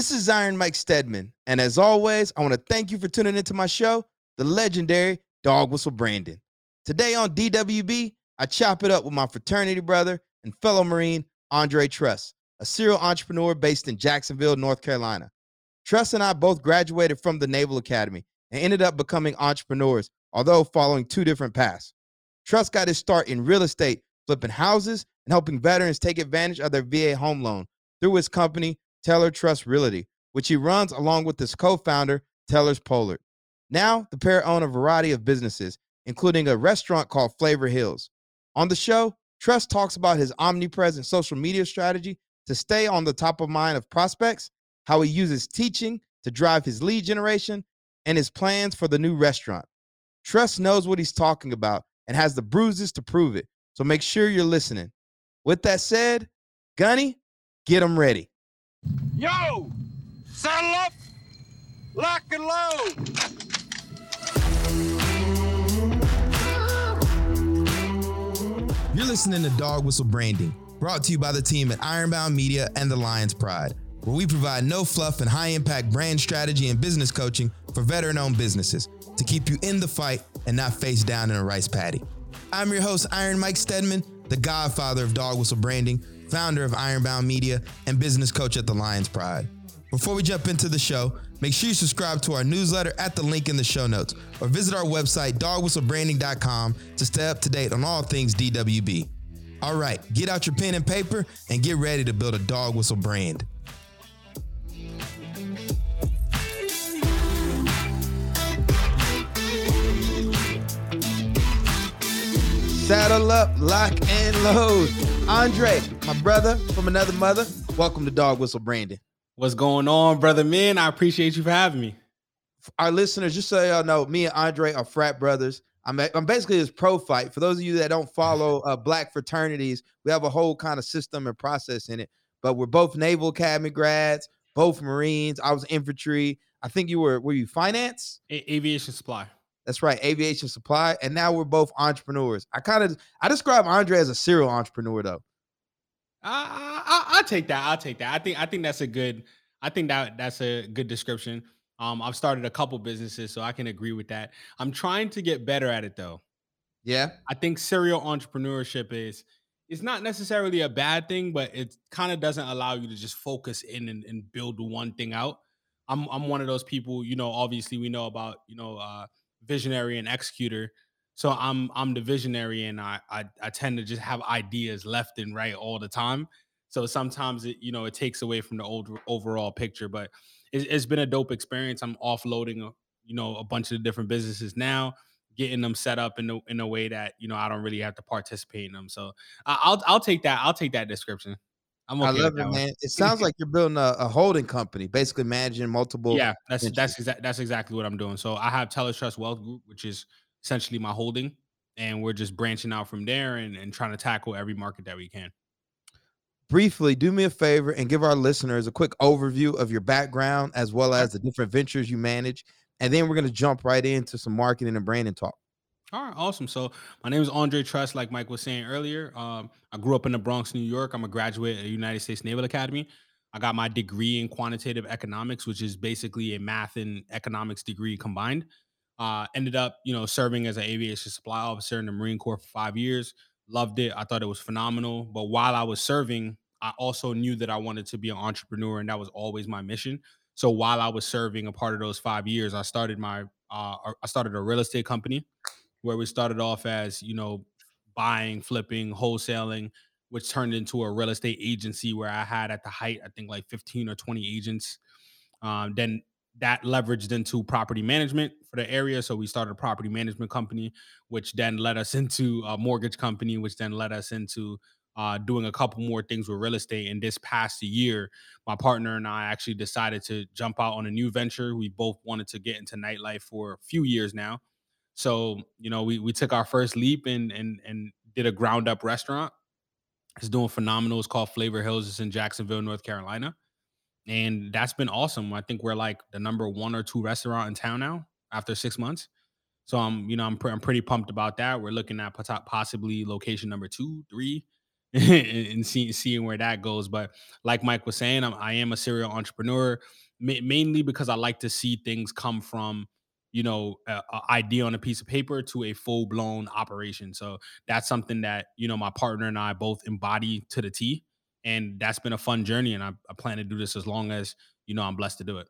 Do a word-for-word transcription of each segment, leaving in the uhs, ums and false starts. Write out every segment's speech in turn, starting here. This is Iron Mike Stedman, and as always, I want to thank you for tuning into my show, the legendary Dog Whistle Brandon. Today on D W B, I chop it up with my fraternity brother and fellow Marine, Andre Truss, a serial entrepreneur based in Jacksonville, North Carolina. Truss and I both graduated from the Naval Academy and ended up becoming entrepreneurs, although following two different paths. Truss got his start in real estate, flipping houses and helping veterans take advantage of their V A home loan through his company, Teller Trust Realty, which he runs along with his co-founder, Tellers Pollard. Now, the pair own a variety of businesses, including a restaurant called Flavor Hills. On the show, Truss talks about his omnipresent social media strategy to stay on the top of mind of prospects, how he uses teaching to drive his lead generation, and his plans for the new restaurant. Truss knows what he's talking about and has the bruises to prove it, so make sure you're listening. With that said, Gunny, get them ready. Yo, saddle up, lock and load. You're listening to Dog Whistle Branding, brought to you by the team at Ironbound Media and the Lions Pride, where we provide no fluff and high-impact brand strategy and business coaching for veteran-owned businesses to keep you in the fight and not face down in a rice paddy. I'm your host, Iron Mike Stedman, the godfather of Dog Whistle Branding, founder of Ironbound Media and business coach at the Lions Pride. Before we jump into the show, make sure you subscribe to our newsletter at the link in the show notes or visit our website, dog whistle branding dot com, to stay up to date on all things D W B. All right, get out your pen and paper and get ready to build a Dog Whistle brand. Saddle up, lock, and load. Andre, my brother from another mother, welcome to Dog Whistle Brandon. What's going on, brother man? I appreciate you for having me. Our listeners, just so y'all know, me and Andre are frat brothers. I'm, I'm basically his pro fight. For those of you that don't follow uh, black fraternities, we have a whole kind of system and process in it. But we're both Naval Academy grads, both Marines. I was infantry. I think you were, were you finance? A- aviation supply. That's right, aviation supply, and now we're both entrepreneurs. I kind of I describe Andre as a serial entrepreneur, though. I, I I take that. I'll take that. I think I think that's a good. I think that that's a good description. Um, I've started a couple businesses, so I can agree with that. I'm trying to get better at it, though. Yeah, I think serial entrepreneurship is it's not necessarily a bad thing, but it kind of doesn't allow you to just focus in and, and build one thing out. I'm I'm one of those people, you know. Obviously, we know about you know. Uh, visionary and executor. So I'm I'm the visionary, and I, I I tend to just have ideas left and right all the time. So sometimes it you know it takes away from the old overall picture. But it's, it's been a dope experience. I'm offloading a, you know a bunch of different businesses now, getting them set up in the, in a way that you know I don't really have to participate in them. So I'll I'll take that I'll take that description. I'm okay I love it, man. One. It sounds like you're building a, a holding company, basically managing multiple. Yeah, that's ventures. that's exactly that's exactly what I'm doing. So I have Telestrust Wealth Group, which is essentially my holding, and we're just branching out from there and, and trying to tackle every market that we can. Briefly, do me a favor and give our listeners a quick overview of your background as well as the different ventures you manage, and then we're going to jump right into some marketing and branding talk. All right, awesome. So my name is Andre Truss, like Mike was saying earlier. Um, I grew up in the Bronx, New York. I'm a graduate of the United States Naval Academy. I got my degree in quantitative economics, which is basically a math and economics degree combined. Uh, ended up, you know, serving as an aviation supply officer in the Marine Corps for five years. Loved it. I thought it was phenomenal. But while I was serving, I also knew that I wanted to be an entrepreneur, and that was always my mission. So while I was serving a part of those five years, I started my uh, I started a real estate company, where we started off as, you know, buying, flipping, wholesaling, which turned into a real estate agency where I had at the height, I think like fifteen or twenty agents. Um, then that leveraged into property management for the area. So we started a property management company, which then led us into a mortgage company, which then led us into uh, doing a couple more things with real estate. And this past year, my partner and I actually decided to jump out on a new venture. We both wanted to get into nightlife for a few years now. So, you know, we we took our first leap and and and did a ground up restaurant. It's doing phenomenal. It's called Flavor Hills. It's in Jacksonville, North Carolina. And that's been awesome. I think we're like the number one or two restaurant in town now after six months. So, I'm, you know, I'm, pre- I'm pretty pumped about that. We're looking at possibly location number two, three, and see, seeing where that goes. But like Mike was saying, I'm, I am a serial entrepreneur, ma- mainly because I like to see things come from, you know, an idea on a piece of paper to a full blown operation. So that's something that, you know, my partner and I both embody to the T. And that's been a fun journey. And I, I plan to do this as long as, you know, I'm blessed to do it.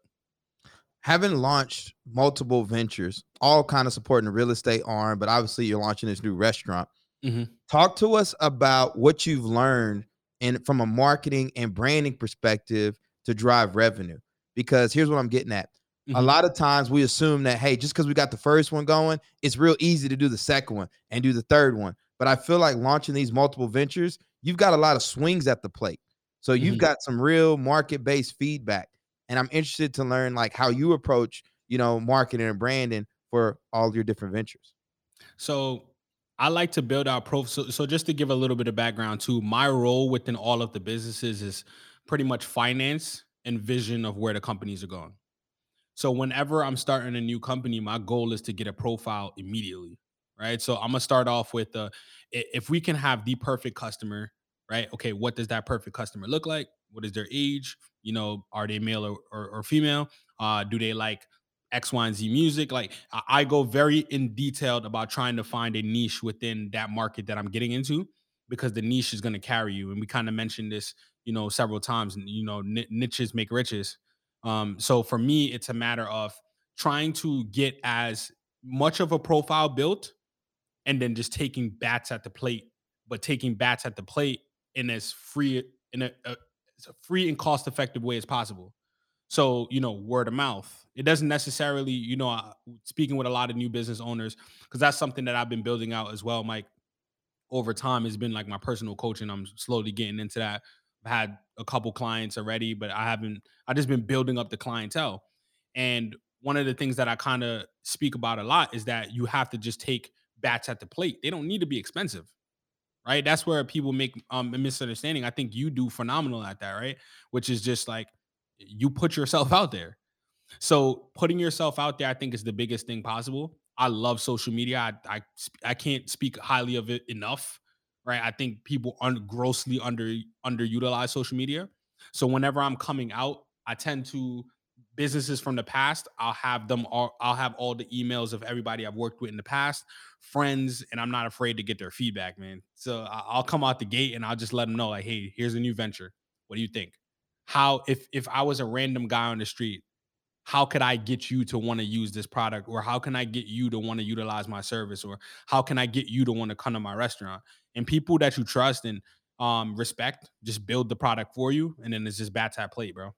Having launched multiple ventures, all kind of supporting the real estate arm, but obviously you're launching this new restaurant. Mm-hmm. Talk to us about what you've learned and from a marketing and branding perspective to drive revenue. Because here's what I'm getting at. Mm-hmm. A lot of times we assume that, hey, just because we got the first one going, it's real easy to do the second one and do the third one. But I feel like launching these multiple ventures, you've got a lot of swings at the plate. So you've mm-hmm. got some real market-based feedback. And I'm interested to learn like how you approach, you know, marketing and branding for all your different ventures. So I like to build our pro. So, so just to give a little bit of background too, my role within all of the businesses is pretty much finance and vision of where the companies are going. So whenever I'm starting a new company, my goal is to get a profile immediately, right? So I'm going to start off with, uh, if we can have the perfect customer, right? Okay, what does that perfect customer look like? What is their age? You know, are they male or, or, or female? Uh, do they like X, Y, and Z music? Like I, I go very in detailed about trying to find a niche within that market that I'm getting into, because the niche is going to carry you. And we kind of mentioned this, you know, several times, you know, n- niches make riches. Um, so for me, it's a matter of trying to get as much of a profile built and then just taking bats at the plate, but taking bats at the plate in as free in a, a, a free and cost effective way as possible. So, you know, word of mouth, it doesn't necessarily, you know, I, speaking with a lot of new business owners, because that's something that I've been building out as well, Mike, over time. It's been like my personal coaching. I'm slowly getting into that. I've had a couple clients already, but I haven't, I just been building up the clientele. And one of the things that I kind of speak about a lot is that you have to just take bats at the plate. They don't need to be expensive, right? That's where people make um, a misunderstanding. I think you do phenomenal at that, right? Which is just like, you put yourself out there. So putting yourself out there, I think, is the biggest thing possible. I love social media. I, I, I can't speak highly of it enough. Right. I think people un- grossly under underutilize social media. So whenever I'm coming out, I tend to businesses from the past. I'll have them. All, I'll have all the emails of everybody I've worked with in the past, friends, and I'm not afraid to get their feedback, man. So I'll come out the gate and I'll just let them know, like, hey, here's a new venture. What do you think? How if if I was a random guy on the street, how could I get you to want to use this product, or how can I get you to want to utilize my service, or how can I get you to want to come to my restaurant? And people that you trust and um, respect just build the product for you. And then it's just bats at plate, bro.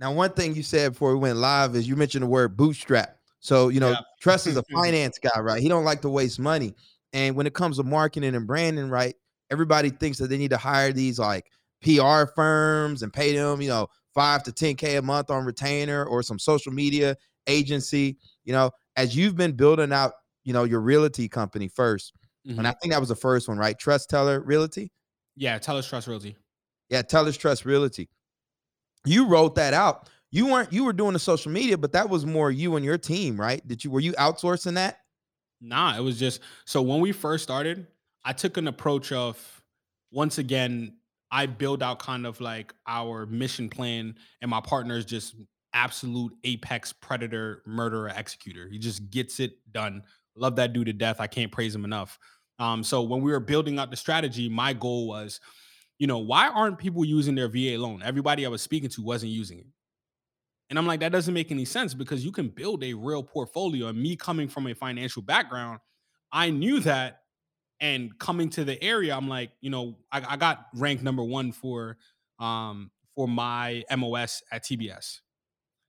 Now, one thing you said before we went live is you mentioned the word bootstrap. So, you know, yeah. Trust is a finance guy, right? He don't like to waste money. And when it comes to marketing and branding, right, everybody thinks that they need to hire these like P R firms and pay them, you know, five to ten K a month on retainer or some social media agency. You know, as you've been building out, you know, your realty company first, mm-hmm. and I think that was the first one, right? Trust Teller Realty? Yeah, Tellers Trust Realty. Yeah, Tellers Trust Realty. You wrote that out. You weren't, you were doing the social media, but that was more you and your team, right? Did you, were you outsourcing that? Nah, it was just, so when we first started, I took an approach of, once again, I build out kind of like our mission plan, and my partner is just absolute apex predator, murderer, executor. He just gets it done. Love that dude to death. I can't praise him enough. Um, so when we were building out the strategy, my goal was, you know, why aren't people using their V A loan? Everybody I was speaking to wasn't using it. And I'm like, that doesn't make any sense, because you can build a real portfolio. And me coming from a financial background, I knew that. And coming to the area, I'm like, you know, I, I got ranked number one for um, for my M O S at T B S.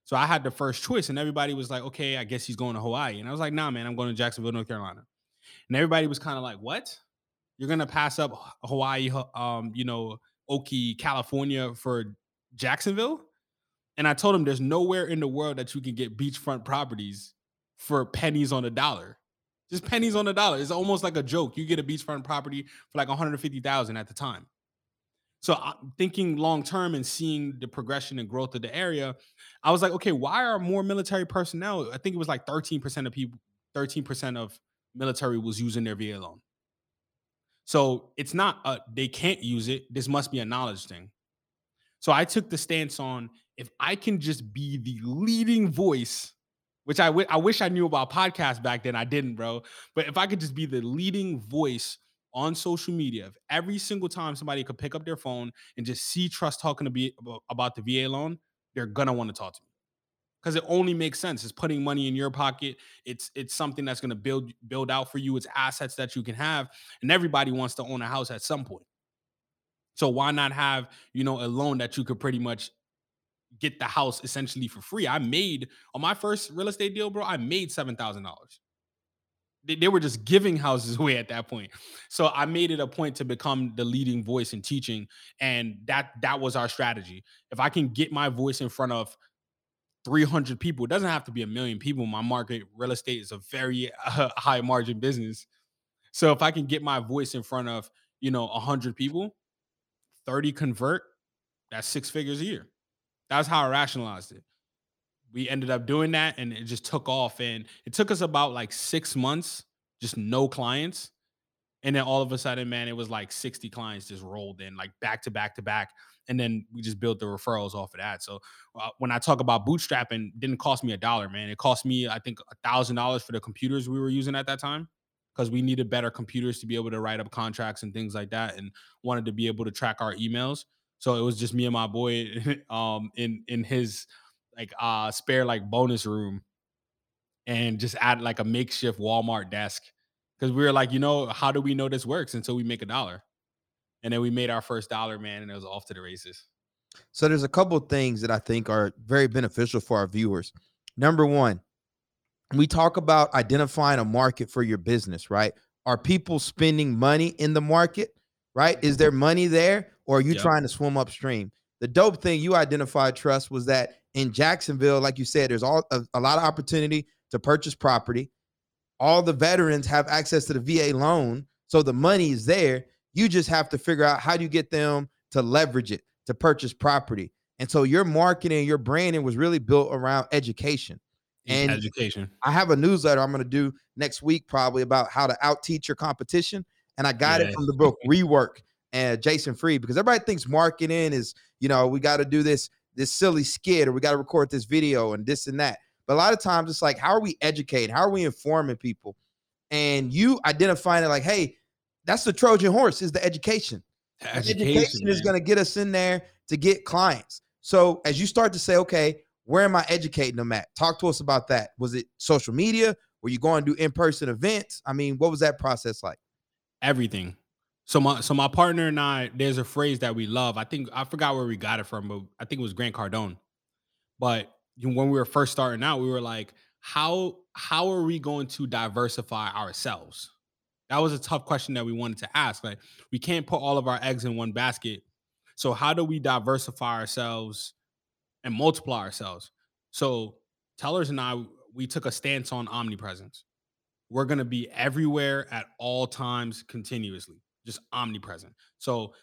So I had the first choice, and everybody was like, okay, I guess he's going to Hawaii. And I was like, nah, man, I'm going to Jacksonville, North Carolina. And everybody was kind of like, what? You're going to pass up Hawaii, um, you know, Oki, California for Jacksonville? And I told him there's nowhere in the world that you can get beachfront properties for pennies on a dollar. Just pennies on the dollar. It's almost like a joke. You get a beachfront property for like one hundred fifty thousand dollars at the time. So I'm thinking long-term and seeing the progression and growth of the area, I was like, okay, why are more military personnel? I think it was like thirteen percent of people, thirteen percent of military was using their V A loan. So it's not a, they can't use it. This must be a knowledge thing. So I took the stance on, if I can just be the leading voice, which I, w- I wish I knew about podcasts back then. I didn't, bro. But if I could just be the leading voice on social media, if every single time somebody could pick up their phone and just see Trust talking to be about the V A loan, they're going to want to talk to me. Because it only makes sense. It's putting money in your pocket. It's it's something that's going to build build out for you. It's assets that you can have. And everybody wants to own a house at some point. So why not have, you know, a loan that you could pretty much get the house essentially for free? I made, on my first real estate deal, bro, I made seven thousand dollars. They, they were just giving houses away at that point. So I made it a point to become the leading voice in teaching. And that that was our strategy. If I can get my voice in front of three hundred people. It doesn't have to be a million people. My market, real estate, is a very uh, high margin business. So if I can get my voice in front of, you know, one hundred people, thirty convert, that's six figures a year. That's how I rationalized it. We ended up doing that and it just took off. And it took us about like six months, just no clients. And then all of a sudden, man, it was like sixty clients just rolled in, like back to back to back. And then we just built the referrals off of that. So uh, when I talk about bootstrapping, it didn't cost me a dollar, man. It cost me, I think, one thousand dollars for the computers we were using at that time, because we needed better computers to be able to write up contracts and things like that, and wanted to be able to track our emails. So it was just me and my boy um, in in his like uh, spare like bonus room, and just add like a makeshift Walmart desk. Because we were like, you know, how do we know this works until we make a dollar? And then we made our first dollar, man, and it was off to the races. So there's a couple of things that I think are very beneficial for our viewers. Number one, we talk about identifying a market for your business, right? Are people spending money in the market, right? Is there money there, or are you yep. trying to swim upstream? The dope thing you identified, Trust, was that in Jacksonville, like you said, there's all a, a lot of opportunity to purchase property. All the veterans have access to the V A loan, so the money is there. You just have to figure out how do you get them to leverage it, to purchase property. And so your marketing, your branding was really built around education. And education. I have a newsletter I'm going to do next week probably about how to out-teach your competition. And I got yeah. it from the book Rework and Jason Fried, because everybody thinks marketing is, you know, we got to do this, this silly skit, or we got to record this video and this and that. But a lot of times it's like, how are we educating? How are we informing people? And you identifying it like, hey, that's the Trojan horse, is the education. The education, education is going to get us in there to get clients. So as you start to say, okay, where am I educating them at? Talk to us about that. Was it social media? Were you going to do in-person events? I mean, what was that process like? Everything. So my so my partner and I, there's a phrase that we love. I think, I forgot where we got it from, but I think it was Grant Cardone. But when we were first starting out, we were like, how, how are we going to diversify ourselves? That was a tough question that we wanted to ask. Like, we can't put all of our eggs in one basket. So how do we diversify ourselves and multiply ourselves? So Tellers and I, we took a stance on omnipresence. We're going to be everywhere at all times continuously, just omnipresent. So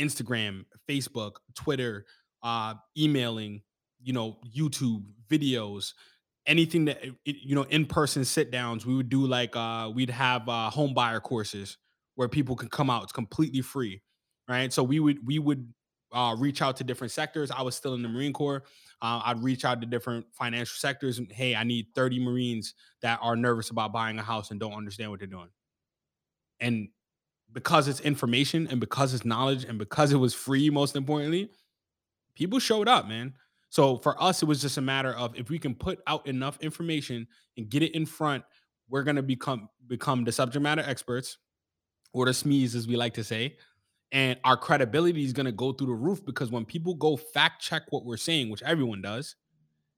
Instagram, Facebook, Twitter, uh, emailing, you know, YouTube videos, anything that, you know, in-person sit downs, we would do like, uh, we'd have uh, home buyer courses where people can come out. It's completely free, right? So we would we would uh, reach out to different sectors. I was still in the Marine Corps. Uh, I'd reach out to different financial sectors. And, hey, I need thirty Marines that are nervous about buying a house and don't understand what they're doing. And because it's information, and because it's knowledge, and because it was free, most importantly, people showed up, man. So for us, it was just a matter of, if we can put out enough information and get it in front, we're going to become become the subject matter experts, or the S M Es, as we like to say. And our credibility is going to go through the roof, because when people go fact check what we're saying, which everyone does,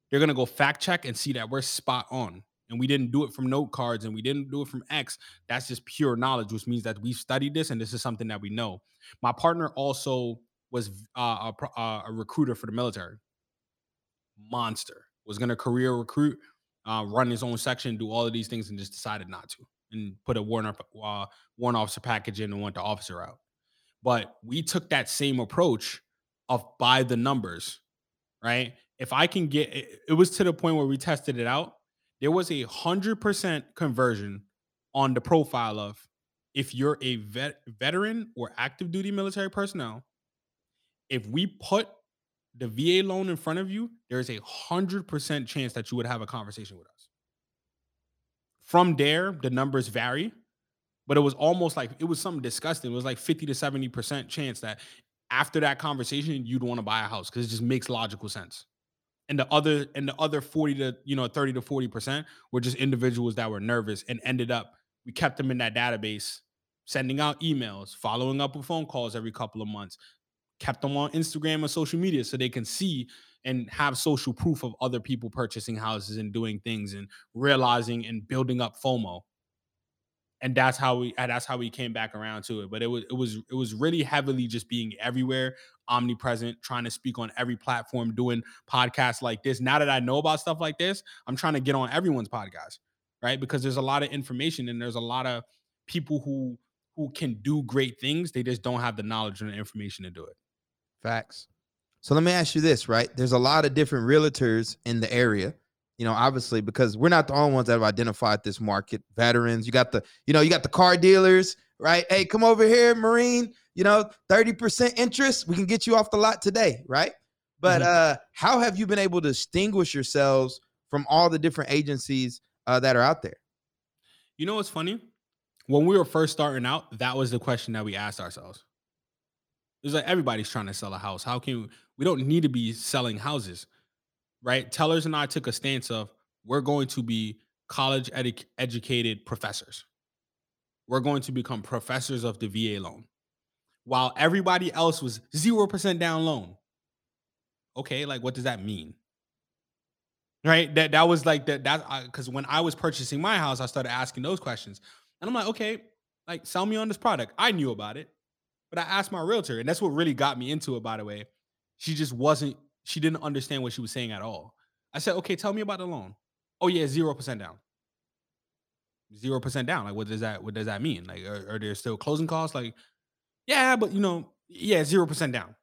they're going to go fact check and see that we're spot on. And we didn't do it from note cards, and we didn't do it from X. That's just pure knowledge, which means that we've studied this and this is something that we know. My partner also was uh, a, a recruiter for the military. Monster. Was going to career recruit, uh, run his own section, do all of these things, and just decided not to, and put a warrant, uh, warrant officer package in and went the officer route. But we took that same approach of by the numbers, right? If I can get, it, it was to the point where we tested it out. There was a hundred percent conversion on the profile of if you're a vet, veteran or active duty military personnel, if we put the V A loan in front of you, there is a hundred percent chance that you would have a conversation with us. From there, the numbers vary, but it was almost like it was something disgusting. It was like fifty to seventy percent chance that after that conversation, you'd want to buy a house because it just makes logical sense. And the other and the other forty to, you know, thirty to forty percent were just individuals that were nervous and ended up, we kept them in that database, sending out emails, following up with phone calls every couple of months, kept them on Instagram and social media so they can see and have social proof of other people purchasing houses and doing things and realizing and building up FOMO. And that's how we that's how we came back around to it. But it was it was it was really heavily just being everywhere, omnipresent, trying to speak on every platform, doing podcasts like this. Now that I know about stuff like this, I'm trying to get on everyone's podcast, right? Because there's a lot of information and there's a lot of people who who can do great things. They just don't have the knowledge and the information to do it. Facts. So let me ask you this, right? There's a lot of different realtors in the area. You know, obviously, because we're not the only ones that have identified this market. Veterans, you got the, you know, you got the car dealers, right? Hey, come over here, Marine, you know, thirty percent interest. We can get you off the lot today, right? But mm-hmm. uh, how have you been able to distinguish yourselves from all the different agencies uh, that are out there? You know what's funny? When we were first starting out, that was the question that we asked ourselves. It was like, everybody's trying to sell a house. How can we, we don't need to be selling houses. Right? Tellers and I took a stance of, we're going to be college edu- educated professors. We're going to become professors of the V A loan. While everybody else was zero percent down loan. Okay, like what does that mean? Right? That that was like that that because when I was purchasing my house, I started asking those questions. And I'm like, okay, like sell me on this product. I knew about it, but I asked my realtor, and that's what really got me into it, by the way. She just wasn't She didn't understand what she was saying at all. I said, okay, tell me about the loan. Oh yeah, zero percent down. zero percent down. Like, what does that, what does that mean? Like, are, are there still closing costs? Like, yeah, but you know, yeah, zero percent down.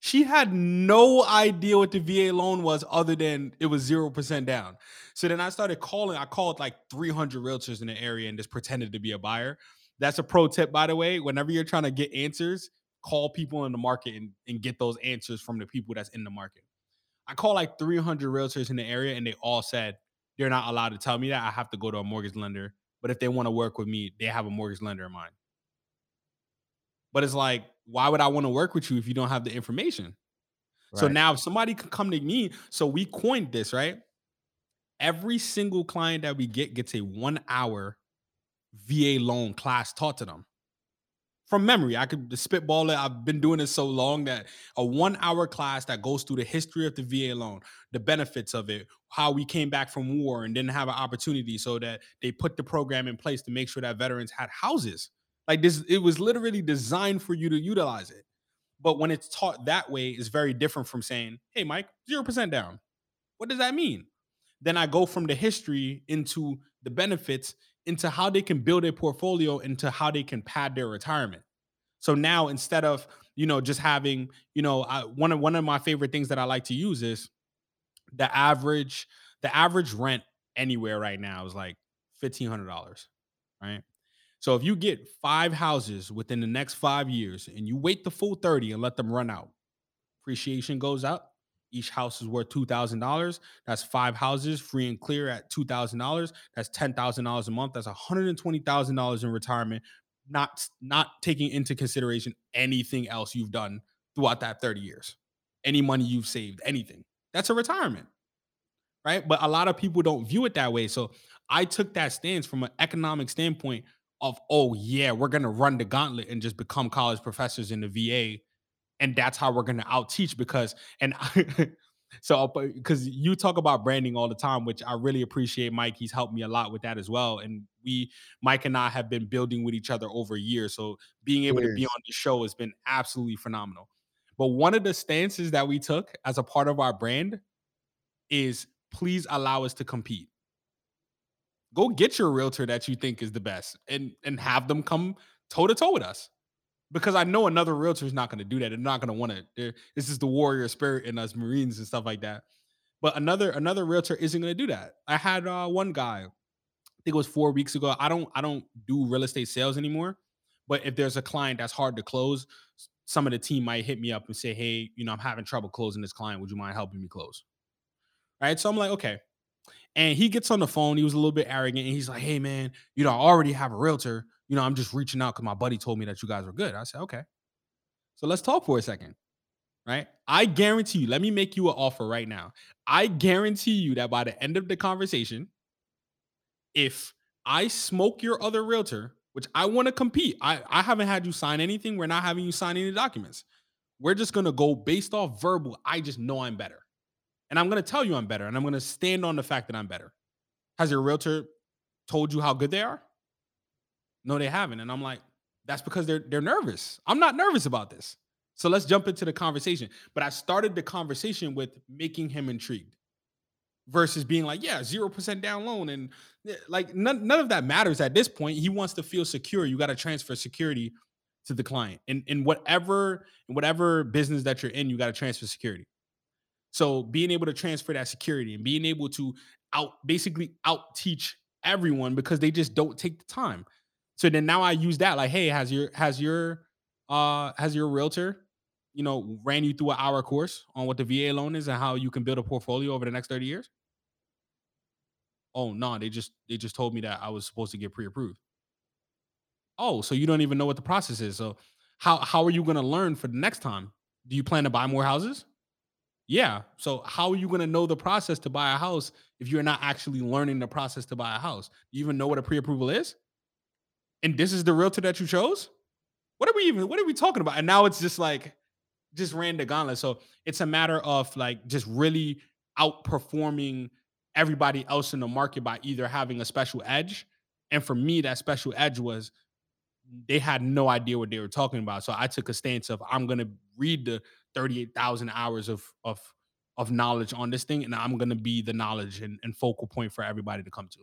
She had no idea what the V A loan was other than it was zero percent down. So then I started calling, I called like three hundred realtors in the area and just pretended to be a buyer. That's a pro tip, by the way. Whenever you're trying to get answers, call people in the market and, and get those answers from the people that's in the market. I call like three hundred realtors in the area and they all said, they're not allowed to tell me that. I have to go to a mortgage lender. But if they want to work with me, they have a mortgage lender in mind. But it's like, why would I want to work with you if you don't have the information? Right. So now if somebody could come to me, so we coined this, right? Every single client that we get gets a one hour V A loan class taught to them. From memory, I could spitball it. I've been doing this so long that a one-hour class that goes through the history of the V A loan, the benefits of it, how we came back from war and didn't have an opportunity so that they put the program in place to make sure that veterans had houses. Like this, it was literally designed for you to utilize it. But when it's taught that way, it's very different from saying, hey, Mike, zero percent down. What does that mean? Then I go from the history into the benefits, into how they can build a portfolio, into how they can pad their retirement. So now instead of, you know, just having, you know, I, one of one of my favorite things that I like to use is the average, the average rent anywhere right now is like fifteen hundred dollars, right? So if you get five houses within the next five years and you wait the full thirty and let them run out, appreciation goes up. Each house is worth two thousand dollars. That's five houses free and clear at two thousand dollars. That's ten thousand dollars a month. That's one hundred twenty thousand dollars in retirement, not, not taking into consideration anything else you've done throughout that thirty years, any money you've saved, anything. That's a retirement, right? But a lot of people don't view it that way. So I took that stance from an economic standpoint of, oh yeah, we're going to run the gauntlet and just become college professors in the V A. And that's how we're going to out teach because, and I, so, because you talk about branding all the time, which I really appreciate, Mike. He's helped me a lot with that as well. And we, Mike and I have been building with each other over years. So being able Cheers. to be on the show has been absolutely phenomenal. But one of the stances that we took as a part of our brand is please allow us to compete. Go get your realtor that you think is the best and, and have them come toe to toe with us. Because I know another realtor is not going to do that. They're not going to want to. This is the warrior spirit in us Marines and stuff like that. But another another realtor isn't going to do that. I had uh, one guy, I think it was four weeks ago. I don't I don't do real estate sales anymore. But if there's a client that's hard to close, some of the team might hit me up and say, hey, you know, I'm having trouble closing this client. Would you mind helping me close? Right. So I'm like, okay. And he gets on the phone. He was a little bit arrogant. And he's like, hey, man, you know, I already have a realtor. You know, I'm just reaching out because my buddy told me that you guys were good. I said, okay. So let's talk for a second. Right. I guarantee you, let me make you an offer right now. I guarantee you that by the end of the conversation, if I smoke your other realtor, which I want to compete. I, I haven't had you sign anything. We're not having you sign any documents. We're just going to go based off verbal. I just know I'm better. And I'm going to tell you I'm better. And I'm going to stand on the fact that I'm better. Has your realtor told you how good they are? No, they haven't. And I'm like, that's because they're, they're nervous. I'm not nervous about this. So let's jump into the conversation. But I started the conversation with making him intrigued versus being like, yeah, zero percent down loan. And like none, none of that matters at this point. He wants to feel secure. You got to transfer security to the client. And in whatever, in whatever business that you're in, you got to transfer security. So being able to transfer that security and being able to out, basically out teach everyone because they just don't take the time. So then now I use that like, hey, has your, has your, uh, has your realtor, you know, ran you through an hour course on what the V A loan is and how you can build a portfolio over the next thirty years? Oh, no, they just they just told me that I was supposed to get pre-approved. Oh, so you don't even know what the process is. So how, how are you going to learn for the next time? Do you plan to buy more houses? Yeah. So how are you going to know the process to buy a house if you're not actually learning the process to buy a house? Do you even know what a pre-approval is? And this is the realtor that you chose? What are we even, what are we talking about? And now it's just like, just ran the gauntlet. So it's a matter of like just really outperforming everybody else in the market by either having a special edge. And for me, that special edge was they had no idea what they were talking about. So I took a stance of I'm going to read the thirty-eight thousand hours of, of, of knowledge on this thing. And I'm going to be the knowledge and, and focal point for everybody to come to.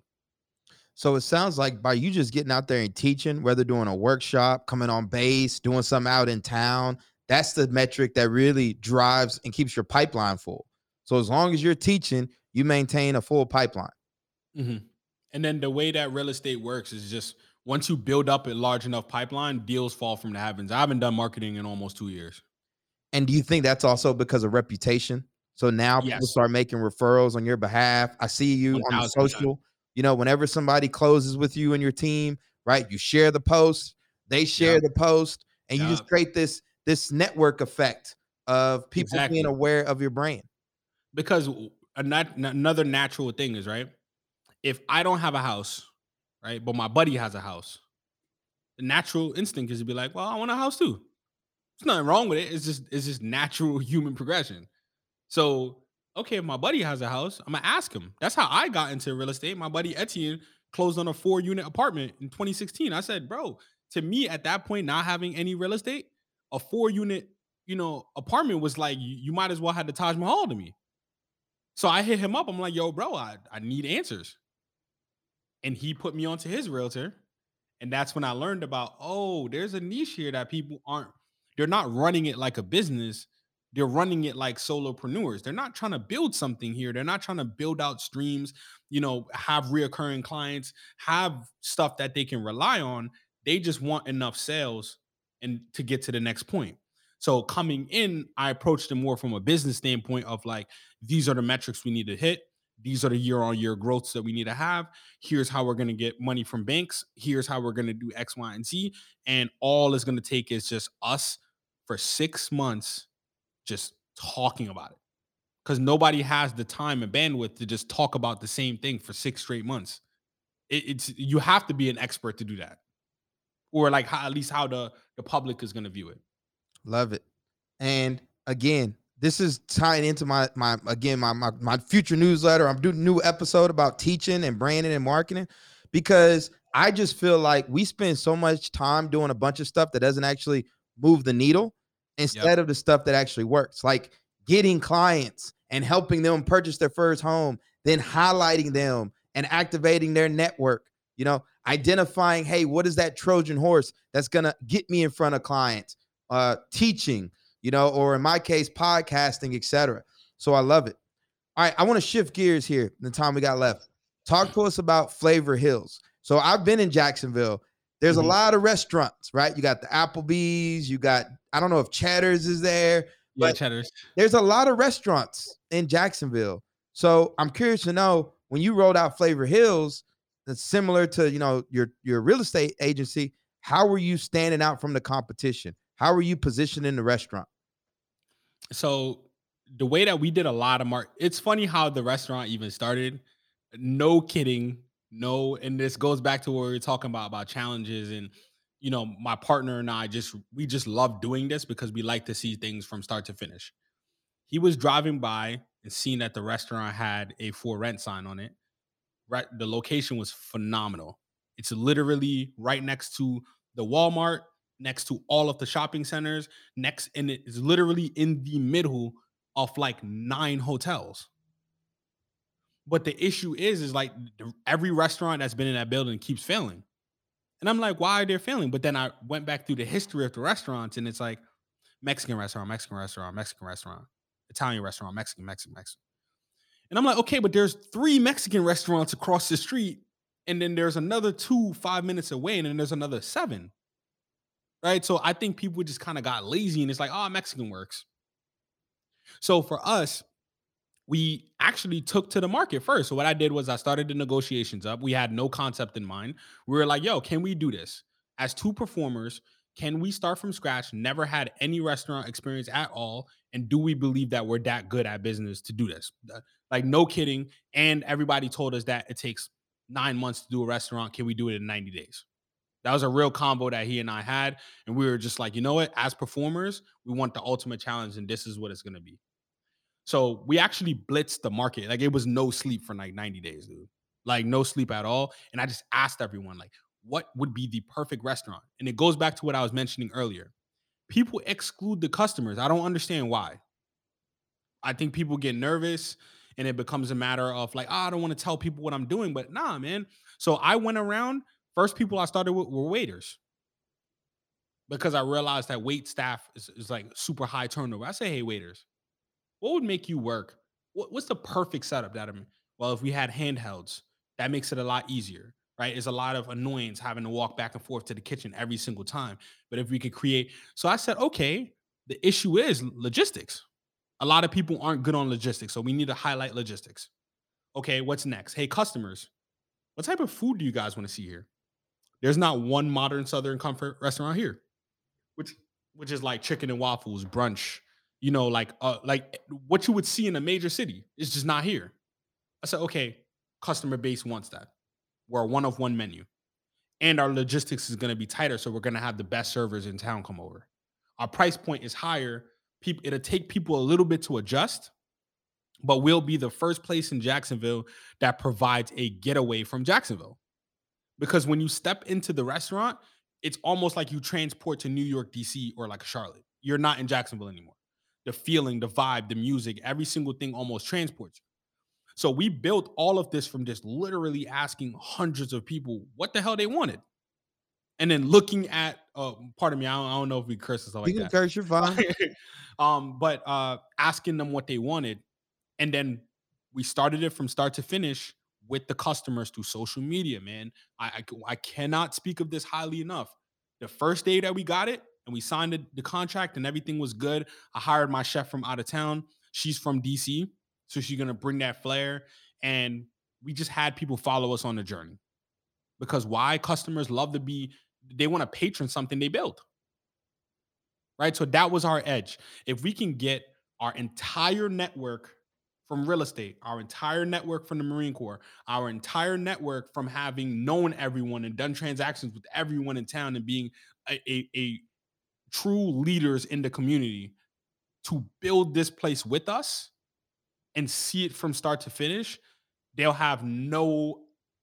So it sounds like by you just getting out there and teaching, whether doing a workshop, coming on base, doing something out in town, that's the metric that really drives and keeps your pipeline full. So as long as you're teaching, you maintain a full pipeline. Mm-hmm. And then the way that real estate works is just once you build up a large enough pipeline, deals fall from the heavens. I haven't done marketing in almost two years. And do you think that's also because of reputation? So now yes. People start making referrals on your behalf. I see you on the social. You know, whenever somebody closes with you and your team, right, you share the post, they share yep. the post, and yep. you just create this this network effect of people exactly. being aware of your brand. Because another natural thing is, right, if I don't have a house, right, but my buddy has a house, the natural instinct is to be like, well, I want a house too. There's nothing wrong with it. It's just, it's just natural human progression. So, okay, if my buddy has a house, I'm going to ask him. That's how I got into real estate. My buddy Etienne closed on a four-unit apartment in twenty sixteen. I said, bro, to me at that point, not having any real estate, a four-unit, you know, apartment was like, you might as well have the Taj Mahal to me. So I hit him up. I'm like, yo, bro, I, I need answers. And he put me onto his realtor. And that's when I learned about, oh, there's a niche here that people aren't, they're not running it like a business. They're running it like solopreneurs. They're not trying to build something here. They're not trying to build out streams, you know, have reoccurring clients, have stuff that they can rely on. They just want enough sales and to get to the next point. So coming in, I approached it more from a business standpoint of like, these are the metrics we need to hit. These are the year-on-year growths that we need to have. Here's how we're going to get money from banks. Here's how we're going to do X, Y, and Z. And all it's going to take is just us for six months just talking about it. Because nobody has the time and bandwidth to just talk about the same thing for six straight months. It, it's you have to be an expert to do that. Or like how, at least how the, the public is going to view it. Love it. And again, this is tying into my, my again, my, my, my future newsletter. I'm doing a new episode about teaching and branding and marketing because I just feel like we spend so much time doing a bunch of stuff that doesn't actually move the needle instead yep. of the stuff that actually works, like getting clients and helping them purchase their first home, then highlighting them and activating their network, you know, identifying, hey, what is that Trojan horse that's going to get me in front of clients? Uh, teaching, you know, or in my case, podcasting, et cetera. So I love it. All right. I want to shift gears here in the time we got left. Talk to us about Flavor Hills. So I've been in Jacksonville. There's mm-hmm. a lot of restaurants, right? You got the Applebee's, you got, I don't know if Cheddar's is there, but yeah, Cheddar's. There's a lot of restaurants in Jacksonville. So I'm curious to know, when you rolled out Flavor Hills, that's similar to, you know, your, your real estate agency, how were you standing out from the competition? How were you positioned in the restaurant? So the way that we did a lot of mark, it's funny how the restaurant even started. No kidding. No. And this goes back to what we were talking about, about challenges. And, you know, my partner and I just, we just love doing this because we like to see things from start to finish. He was driving by and seeing that the restaurant had a for rent sign on it. Right. The location was phenomenal. It's literally right next to the Walmart, next to all of the shopping centers, next, and it's literally in the middle of like nine hotels. But the issue is, is like every restaurant that's been in that building keeps failing. And I'm like, why are they failing? But then I went back through the history of the restaurants, and it's like Mexican restaurant, Mexican restaurant, Mexican restaurant, Italian restaurant, Mexican, Mexican, Mexican. And I'm like, okay, but there's three Mexican restaurants across the street. And then there's another two, five minutes away. And then there's another seven. Right. So I think people just kind of got lazy, and it's like, oh, Mexican works. So for us, we actually took to the market first. So what I did was I started the negotiations up. We had no concept in mind. We were like, yo, can we do this? As two performers, can we start from scratch? Never had any restaurant experience at all. And do we believe that we're that good at business to do this? Like, no kidding. And everybody told us that it takes nine months to do a restaurant. Can we do it in ninety days? That was a real combo that he and I had. And we were just like, you know what? As performers, we want the ultimate challenge, and this is what it's going to be. So we actually blitzed the market. Like, it was no sleep for like ninety days, dude. Like, no sleep at all. And I just asked everyone, like, what would be the perfect restaurant? And it goes back to what I was mentioning earlier. People exclude the customers. I don't understand why. I think people get nervous, and it becomes a matter of like, oh, I don't want to tell people what I'm doing, but nah, man. So I went around. First people I started with were waiters, because I realized that wait staff is, is like super high turnover. I say, hey, waiters, what would make you work? What, what's the perfect setup that I mean? Well, if we had handhelds, that makes it a lot easier, right? It's a lot of annoyance having to walk back and forth to the kitchen every single time. But if we could create, so I said, okay, the issue is logistics. A lot of people aren't good on logistics, so we need to highlight logistics. Okay, what's next? Hey, customers, what type of food do you guys want to see here? There's not one modern Southern comfort restaurant here, which which is like chicken and waffles, brunch, you know, like uh, like what you would see in a major city. It's just not here. I said, okay, customer base wants that. We're a one-of-one menu. And our logistics is going to be tighter, so we're going to have the best servers in town come over. Our price point is higher. People, it'll take people a little bit to adjust, but we'll be the first place in Jacksonville that provides a getaway from Jacksonville. Because when you step into the restaurant, it's almost like you transport to New York, D C, or like Charlotte. You're not in Jacksonville anymore. The feeling, the vibe, the music, every single thing almost transports you. So we built all of this from just literally asking hundreds of people what the hell they wanted. And then looking at, uh, pardon me, I don't, I don't know if we curse or stuff like that. You can curse, you're fine. um, but uh, asking them what they wanted. And then we started it from start to finish with the customers through social media, man. I, I I cannot speak of this highly enough. The first day that we got it and we signed the, the contract and everything was good, I hired my chef from out of town. She's from D C, so she's going to bring that flair. And we just had people follow us on the journey. Because why? Customers love to be, they want to patron something they build. Right? So that was our edge. If we can get our entire network from real estate, our entire network from the Marine Corps, our entire network from having known everyone and done transactions with everyone in town and being a, a, a true leaders in the community to build this place with us and see it from start to finish, they'll have no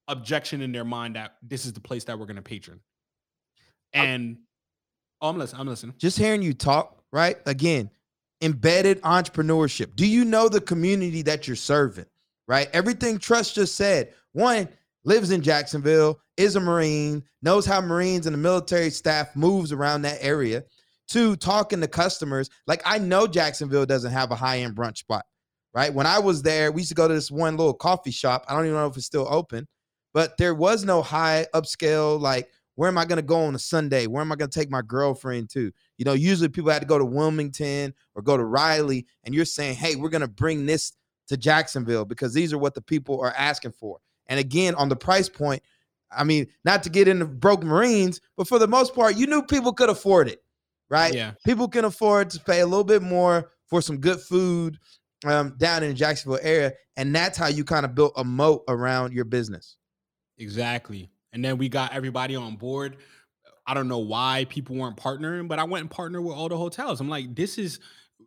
objection in their mind that this is the place that we're going to patron. And I'm, oh, I'm listening. I'm listening. Just hearing you talk, right? Again, embedded entrepreneurship. Do you know the community that you're serving, right? Everything Trust just said. One, lives in Jacksonville, is a Marine, knows how Marines and the military staff moves around that area. Two, talking to customers. Like, I know Jacksonville doesn't have a high-end brunch spot, right? When I was there, we used to go to this one little coffee shop. I don't even know if it's still open, but there was no high upscale, like Where am I going to go on a Sunday? Where am I going to take my girlfriend to? You know, usually people had to go to Wilmington or go to Raleigh, and you're saying, hey, we're going to bring this to Jacksonville because these are what the people are asking for. And again, on the price point, I mean, not to get into broke Marines, but for the most part, you knew people could afford it, right? Yeah. People can afford to pay a little bit more for some good food um, down in the Jacksonville area, and that's how you kind of built a moat around your business. Exactly. And then we got everybody on board. I don't know why people weren't partnering, but I went and partnered with all the hotels. I'm like, this is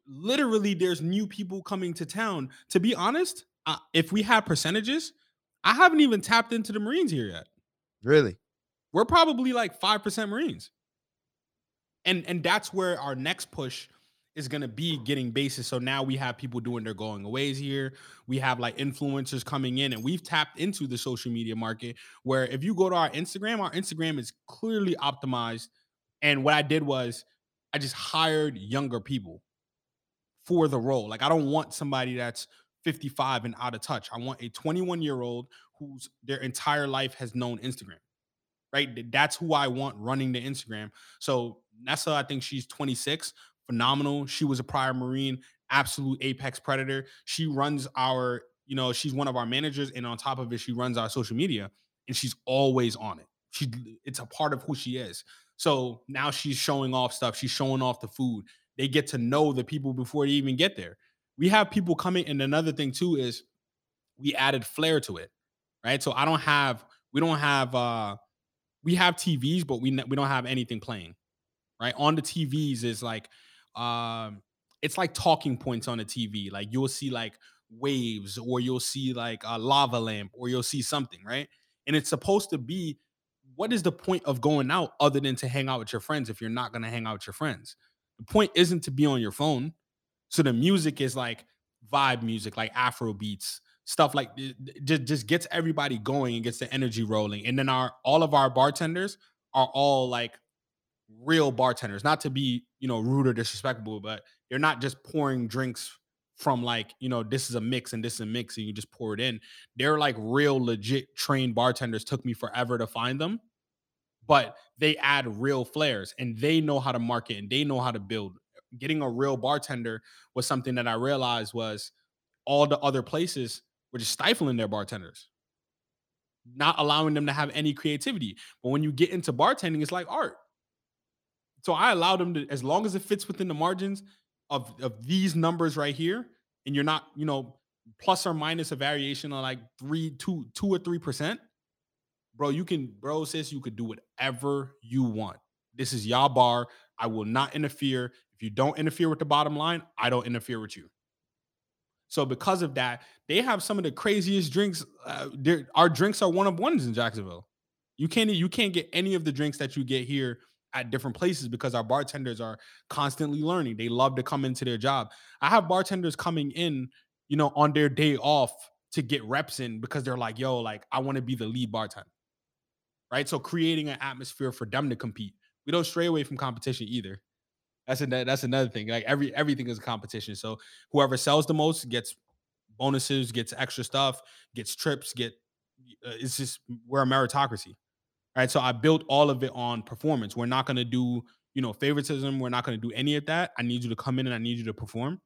literally, there's new people coming to town. To be honest, uh, if we had percentages, I haven't even tapped into the Marines here yet. Really? We're probably like five percent Marines. And and that's where our next push is going to be getting bases. So now we have people doing their going aways here. We have like influencers coming in, and we've tapped into the social media market where if you go to our Instagram, our Instagram is clearly optimized. And what I did was I just hired younger people for the role. Like, I don't want somebody that's fifty-five and out of touch. I want a twenty-one year old whose their entire life has known Instagram, right? That's who I want running the Instagram. So Nessa, I think she's twenty-six. Phenomenal. She was a prior Marine, absolute apex predator. She runs our, you know, she's one of our managers. And on top of it, she runs our social media, and she's always on it. She, it's a part of who she is. So now she's showing off stuff. She's showing off the food. They get to know the people before they even get there. We have people coming. And another thing too, is we added flair to it, right? So I don't have, we don't have, uh, we have T Vs, but we, we don't have anything playing, right? On the T Vs is like, um, it's like talking points on the T V. Like, you'll see like waves, or you'll see like a lava lamp, or you'll see something, right? And it's supposed to be, what is the point of going out other than to hang out with your friends if you're not going to hang out with your friends? The point isn't to be on your phone. So the music is like vibe music, like Afro beats, stuff like just just gets everybody going and gets the energy rolling. And then our all of our bartenders are all like real bartenders, not to be, you know, rude or disrespectful, but they're not just pouring drinks from like, you know, this is a mix and this is a mix and you just pour it in. They're like real legit trained bartenders. Took me forever to find them, but they add real flares and they know how to market and they know how to build. Getting a real bartender was something that I realized was all the other places were just stifling their bartenders, not allowing them to have any creativity. But when you get into bartending, it's like art. So I allowed them to, as long as it fits within the margins of, of these numbers right here, and you're not, you know, plus or minus a variation of like three, two, two or three percent, bro, you can, bro, sis, you could do whatever you want. This is y'all bar. I will not interfere. If you don't interfere with the bottom line, I don't interfere with you. So because of that, they have some of the craziest drinks. Uh, our drinks are one of ones in Jacksonville. You can't, you can't get any of the drinks that you get here at different places because our bartenders are constantly learning. They love to come into their job. I have bartenders coming in, you know, on their day off to get reps in because they're like, yo, like I want to be the lead bartender, right? So creating an atmosphere for them to compete. We don't stray away from competition either. That's another, that's another thing. Like every, everything is a competition. So whoever sells the most gets bonuses, gets extra stuff, gets trips, get, uh, it's just, we're a meritocracy. All right, so I built all of it on performance. We're not going to do, you know, favoritism. We're not going to do any of that. I need you to come in and I need you to perform.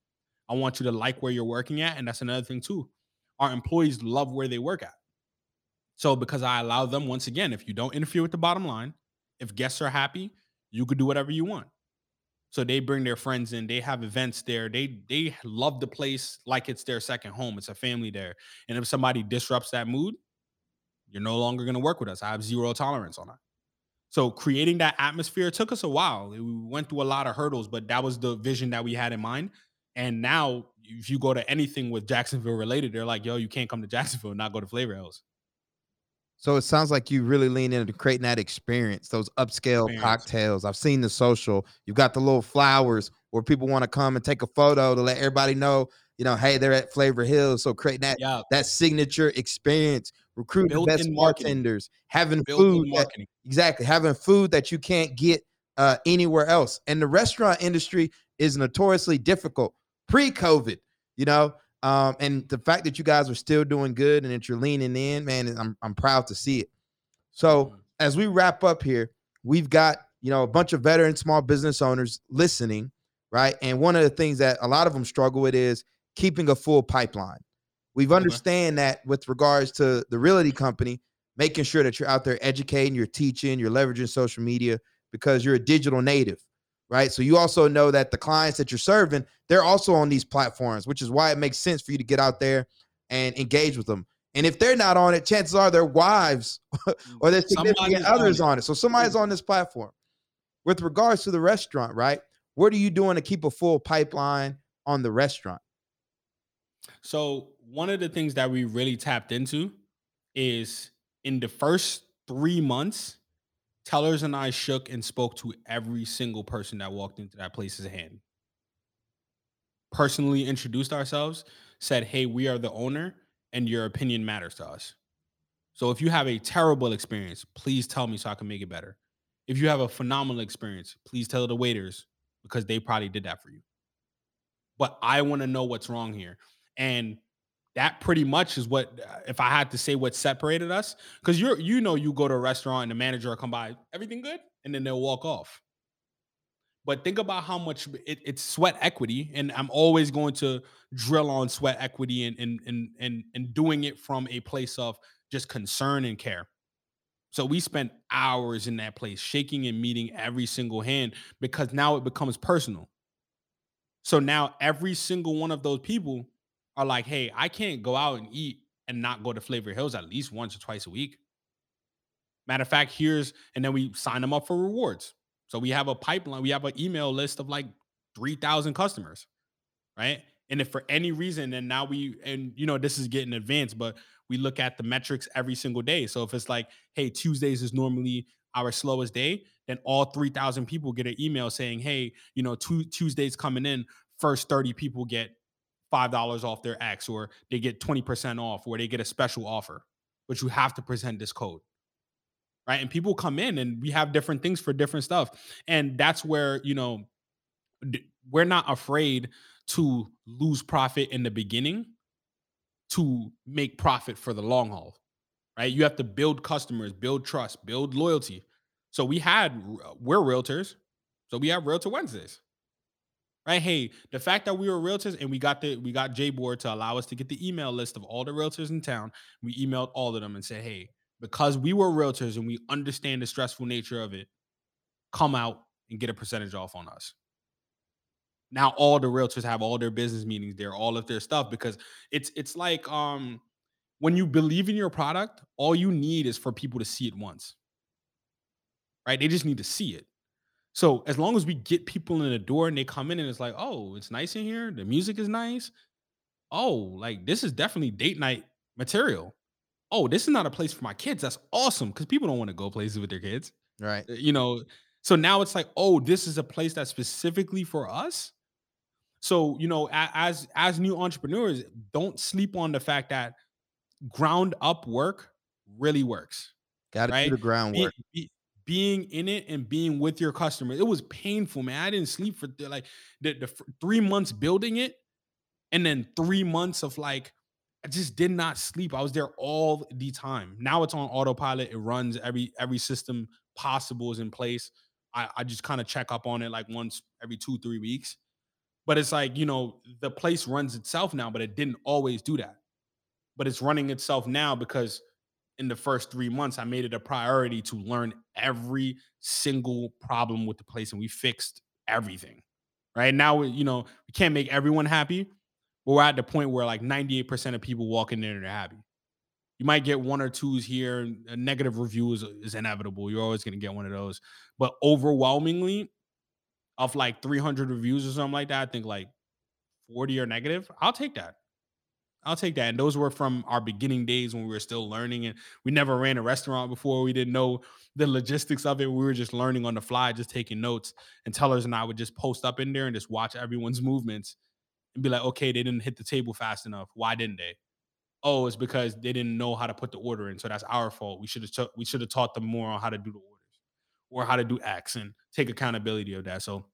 I want you to like where you're working at. And that's another thing too. Our employees love where they work at. So because I allow them, once again, if you don't interfere with the bottom line, if guests are happy, you could do whatever you want. So they bring their friends in. They have events there. They they love the place like it's their second home. It's a family there. And if somebody disrupts that mood, you're no longer going to work with us. I have zero tolerance on that. So creating that atmosphere took us a while. We went through a lot of hurdles, but that was the vision that we had in mind. And now if you go to anything with Jacksonville related, they're like, yo, you can't come to Jacksonville and not go to Flavor Hills. So it sounds like you really lean into creating that experience, those upscale experience. Cocktails. I've seen the social. You've got the little flowers where people want to come and take a photo to let everybody know, you know, hey, they're at Flavor Hills. So creating that, yeah. that signature experience. Recruiting the best bartenders, having food, that, exactly, having food that you can't get uh, anywhere else. And the restaurant industry is notoriously difficult pre-COVID, you know, um, and the fact that you guys are still doing good and that you're leaning in, man, I'm I'm proud to see it. So as we wrap up here, we've got, you know, a bunch of veteran small business owners listening, right? And one of the things that a lot of them struggle with is keeping a full pipeline. We've understand that with regards to the realty company, making sure that you're out there educating, you're teaching, you're leveraging social media because you're a digital native, right? So you also know that the clients that you're serving, they're also on these platforms, which is why it makes sense for you to get out there and engage with them. And if they're not on it, chances are their wives or their significant somebody's others on it. on it. So somebody's on this platform. With regards to the restaurant, right? What are you doing to keep a full pipeline on the restaurant? So one of the things that we really tapped into is in the first three months, Tellers and I shook and spoke to every single person that walked into that place's hand. Personally introduced ourselves, said, hey, we are the owner and your opinion matters to us. So if you have a terrible experience, please tell me so I can make it better. If you have a phenomenal experience, please tell the waiters because they probably did that for you. But I want to know what's wrong here. And that pretty much is what, if I had to say what separated us, because you're, you know, you go to a restaurant and the manager will come by, everything good? And then they'll walk off. But think about how much it, it's sweat equity. And I'm always going to drill on sweat equity and, and, and, and, and doing it from a place of just concern and care. So we spent hours in that place shaking and meeting every single hand because now it becomes personal. So now every single one of those people are like, hey, I can't go out and eat and not go to Flavor Hills at least once or twice a week. Matter of fact, here's, and then we sign them up for rewards. So we have a pipeline, we have an email list of like three thousand customers, right? And if for any reason, and now we, and you know, this is getting advanced, but we look at the metrics every single day. So if it's like, hey, Tuesdays is normally our slowest day, then all three thousand people get an email saying, hey, you know, two Tuesdays coming in, first thirty people get five dollars off their X, or they get twenty percent off, or they get a special offer, but you have to present this code, right? And people come in and we have different things for different stuff. And that's where, you know, we're not afraid to lose profit in the beginning to make profit for the long haul, right? You have to build customers, build trust, build loyalty. So we had, we're realtors. So we have Realtor Wednesdays, right? Hey, the fact that we were realtors and we got the, we got JBoard to allow us to get the email list of all the realtors in town. We emailed all of them and said, hey, because we were realtors and we understand the stressful nature of it, come out and get a percentage off on us. Now all the realtors have all their business meetings there, all of their stuff, because it's it's like um, when you believe in your product, all you need is for people to see it once, right? They just need to see it. So as long as we get people in the door and they come in and it's like, oh, it's nice in here. The music is nice. Oh, like this is definitely date night material. Oh, this is not a place for my kids. That's awesome. Because people don't want to go places with their kids, right? You know, so now it's like, oh, this is a place that's specifically for us. So, you know, as as new entrepreneurs, don't sleep on the fact that ground up work really works. Got to right? do the groundwork. Be, be, being in it and being with your customer. It was painful, man. I didn't sleep for like the, the three months building it. And then three months of like, I just did not sleep. I was there all the time. Now it's on autopilot. It runs every, every system possible is in place. I, I just kind of check up on it like once every two, three weeks. But it's like, you know, the place runs itself now, but it didn't always do that. But it's running itself now because in the first three months, I made it a priority to learn every single problem with the place. And we fixed everything, right? Now, you know, we can't make everyone happy, but we're at the point where like ninety-eight percent of people walk in there and they're happy. You might get one or twos here. A negative review is, is inevitable. You're always going to get one of those. But overwhelmingly, of like three hundred reviews or something like that, I think like forty are negative. I'll take that. I'll take that. And those were from our beginning days when we were still learning. And we never ran a restaurant before. We didn't know the logistics of it. We were just learning on the fly, just taking notes. And Tellers and I would just post up in there and just watch everyone's movements and be like, okay, they didn't hit the table fast enough. Why didn't they? Oh, it's because they didn't know how to put the order in. So that's our fault. We should have t- we should have taught them more on how to do the orders or how to do acts and take accountability of that. So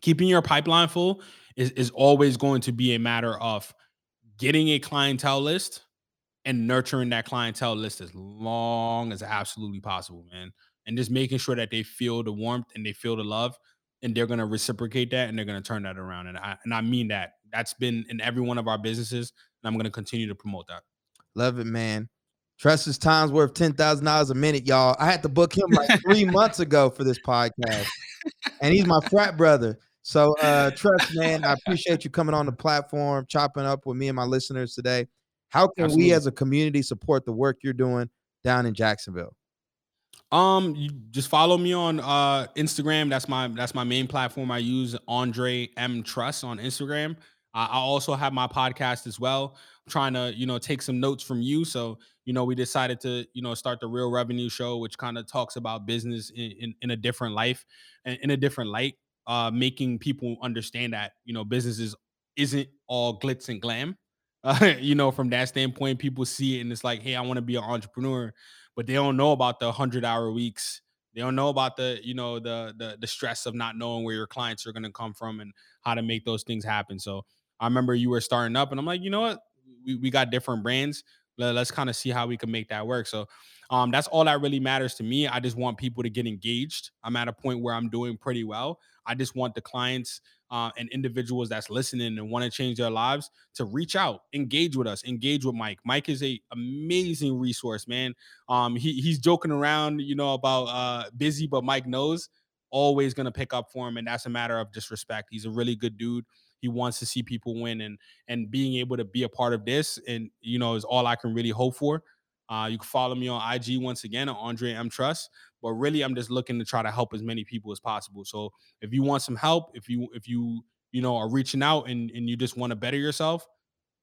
keeping your pipeline full is, is always going to be a matter of getting a clientele list and nurturing that clientele list as long as absolutely possible, man. And just making sure that they feel the warmth and they feel the love, and they're going to reciprocate that, and they're going to turn that around. And I, and I mean that. That's been in every one of our businesses, and I'm going to continue to promote that. Love it, man. Trust is time's worth ten thousand dollars a minute, y'all. I had to book him like three months ago for this podcast, and he's my frat brother. So, uh, Trust, man, I appreciate you coming on the platform, chopping up with me and my listeners today. How can Absolutely. we as a community support the work you're doing down in Jacksonville? Um, you just follow me on uh, Instagram. That's my that's my main platform I use, Andre M. Trust on Instagram. I also have my podcast as well. I'm trying to, you know, take some notes from you. So, you know, we decided to, you know, start the Real Revenue Show, which kind of talks about business in, in, in a different life and in a different light, uh, making people understand that, you know, businesses isn't all glitz and glam. Uh, you know, from that standpoint, people see it and it's like, hey, I want to be an entrepreneur, but they don't know about the hundred-hour weeks. They don't know about the, you know, the the the stress of not knowing where your clients are going to come from and how to make those things happen. So I remember you were starting up, and I'm like, you know what? We we got different brands. Let, let's kind of see how we can make that work. So um, that's all that really matters to me. I just want people to get engaged. I'm at a point where I'm doing pretty well. I just want the clients uh, and individuals that's listening and want to change their lives to reach out, engage with us, engage with Mike. Mike is a amazing resource, man. Um, he he's joking around, you know, about uh, busy, but Mike knows, always going to pick up for him. And that's a matter of just respect. He's a really good dude. He wants to see people win, and and being able to be a part of this, and you know, is all I can really hope for. Uh, you can follow me on I G once again, Andre M. Trust. But really, I'm just looking to try to help as many people as possible. So if you want some help, if you if you you know are reaching out and and you just want to better yourself,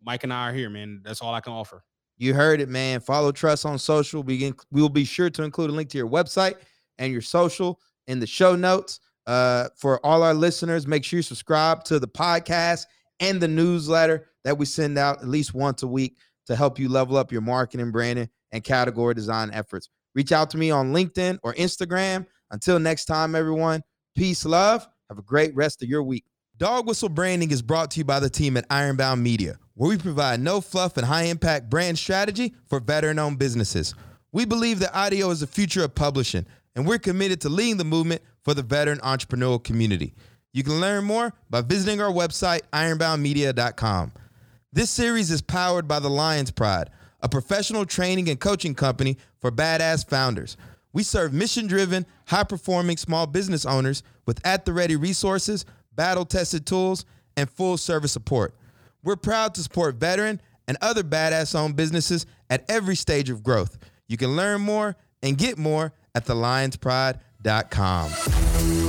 Mike and I are here, man. That's all I can offer. You heard it, man. Follow Trust on social. We we'll be sure to include a link to your website and your social in the show notes. Uh, for all our listeners, make sure you subscribe to the podcast and the newsletter that we send out at least once a week to help you level up your marketing, branding, and category design efforts. Reach out to me on LinkedIn or Instagram. Until next time, everyone, peace, love. Have a great rest of your week. Dog Whistle Branding is brought to you by the team at Ironbound Media, where we provide no fluff and high-impact brand strategy for veteran-owned businesses. We believe that audio is the future of publishing, and we're committed to leading the movement for the veteran entrepreneurial community. You can learn more by visiting our website, ironbound media dot com. This series is powered by the Lions Pride, a professional training and coaching company for badass founders. We serve mission-driven, high-performing small business owners with at-the-ready resources, battle-tested tools, and full-service support. We're proud to support veteran and other badass-owned businesses at every stage of growth. You can learn more and get more at the lions pride dot com.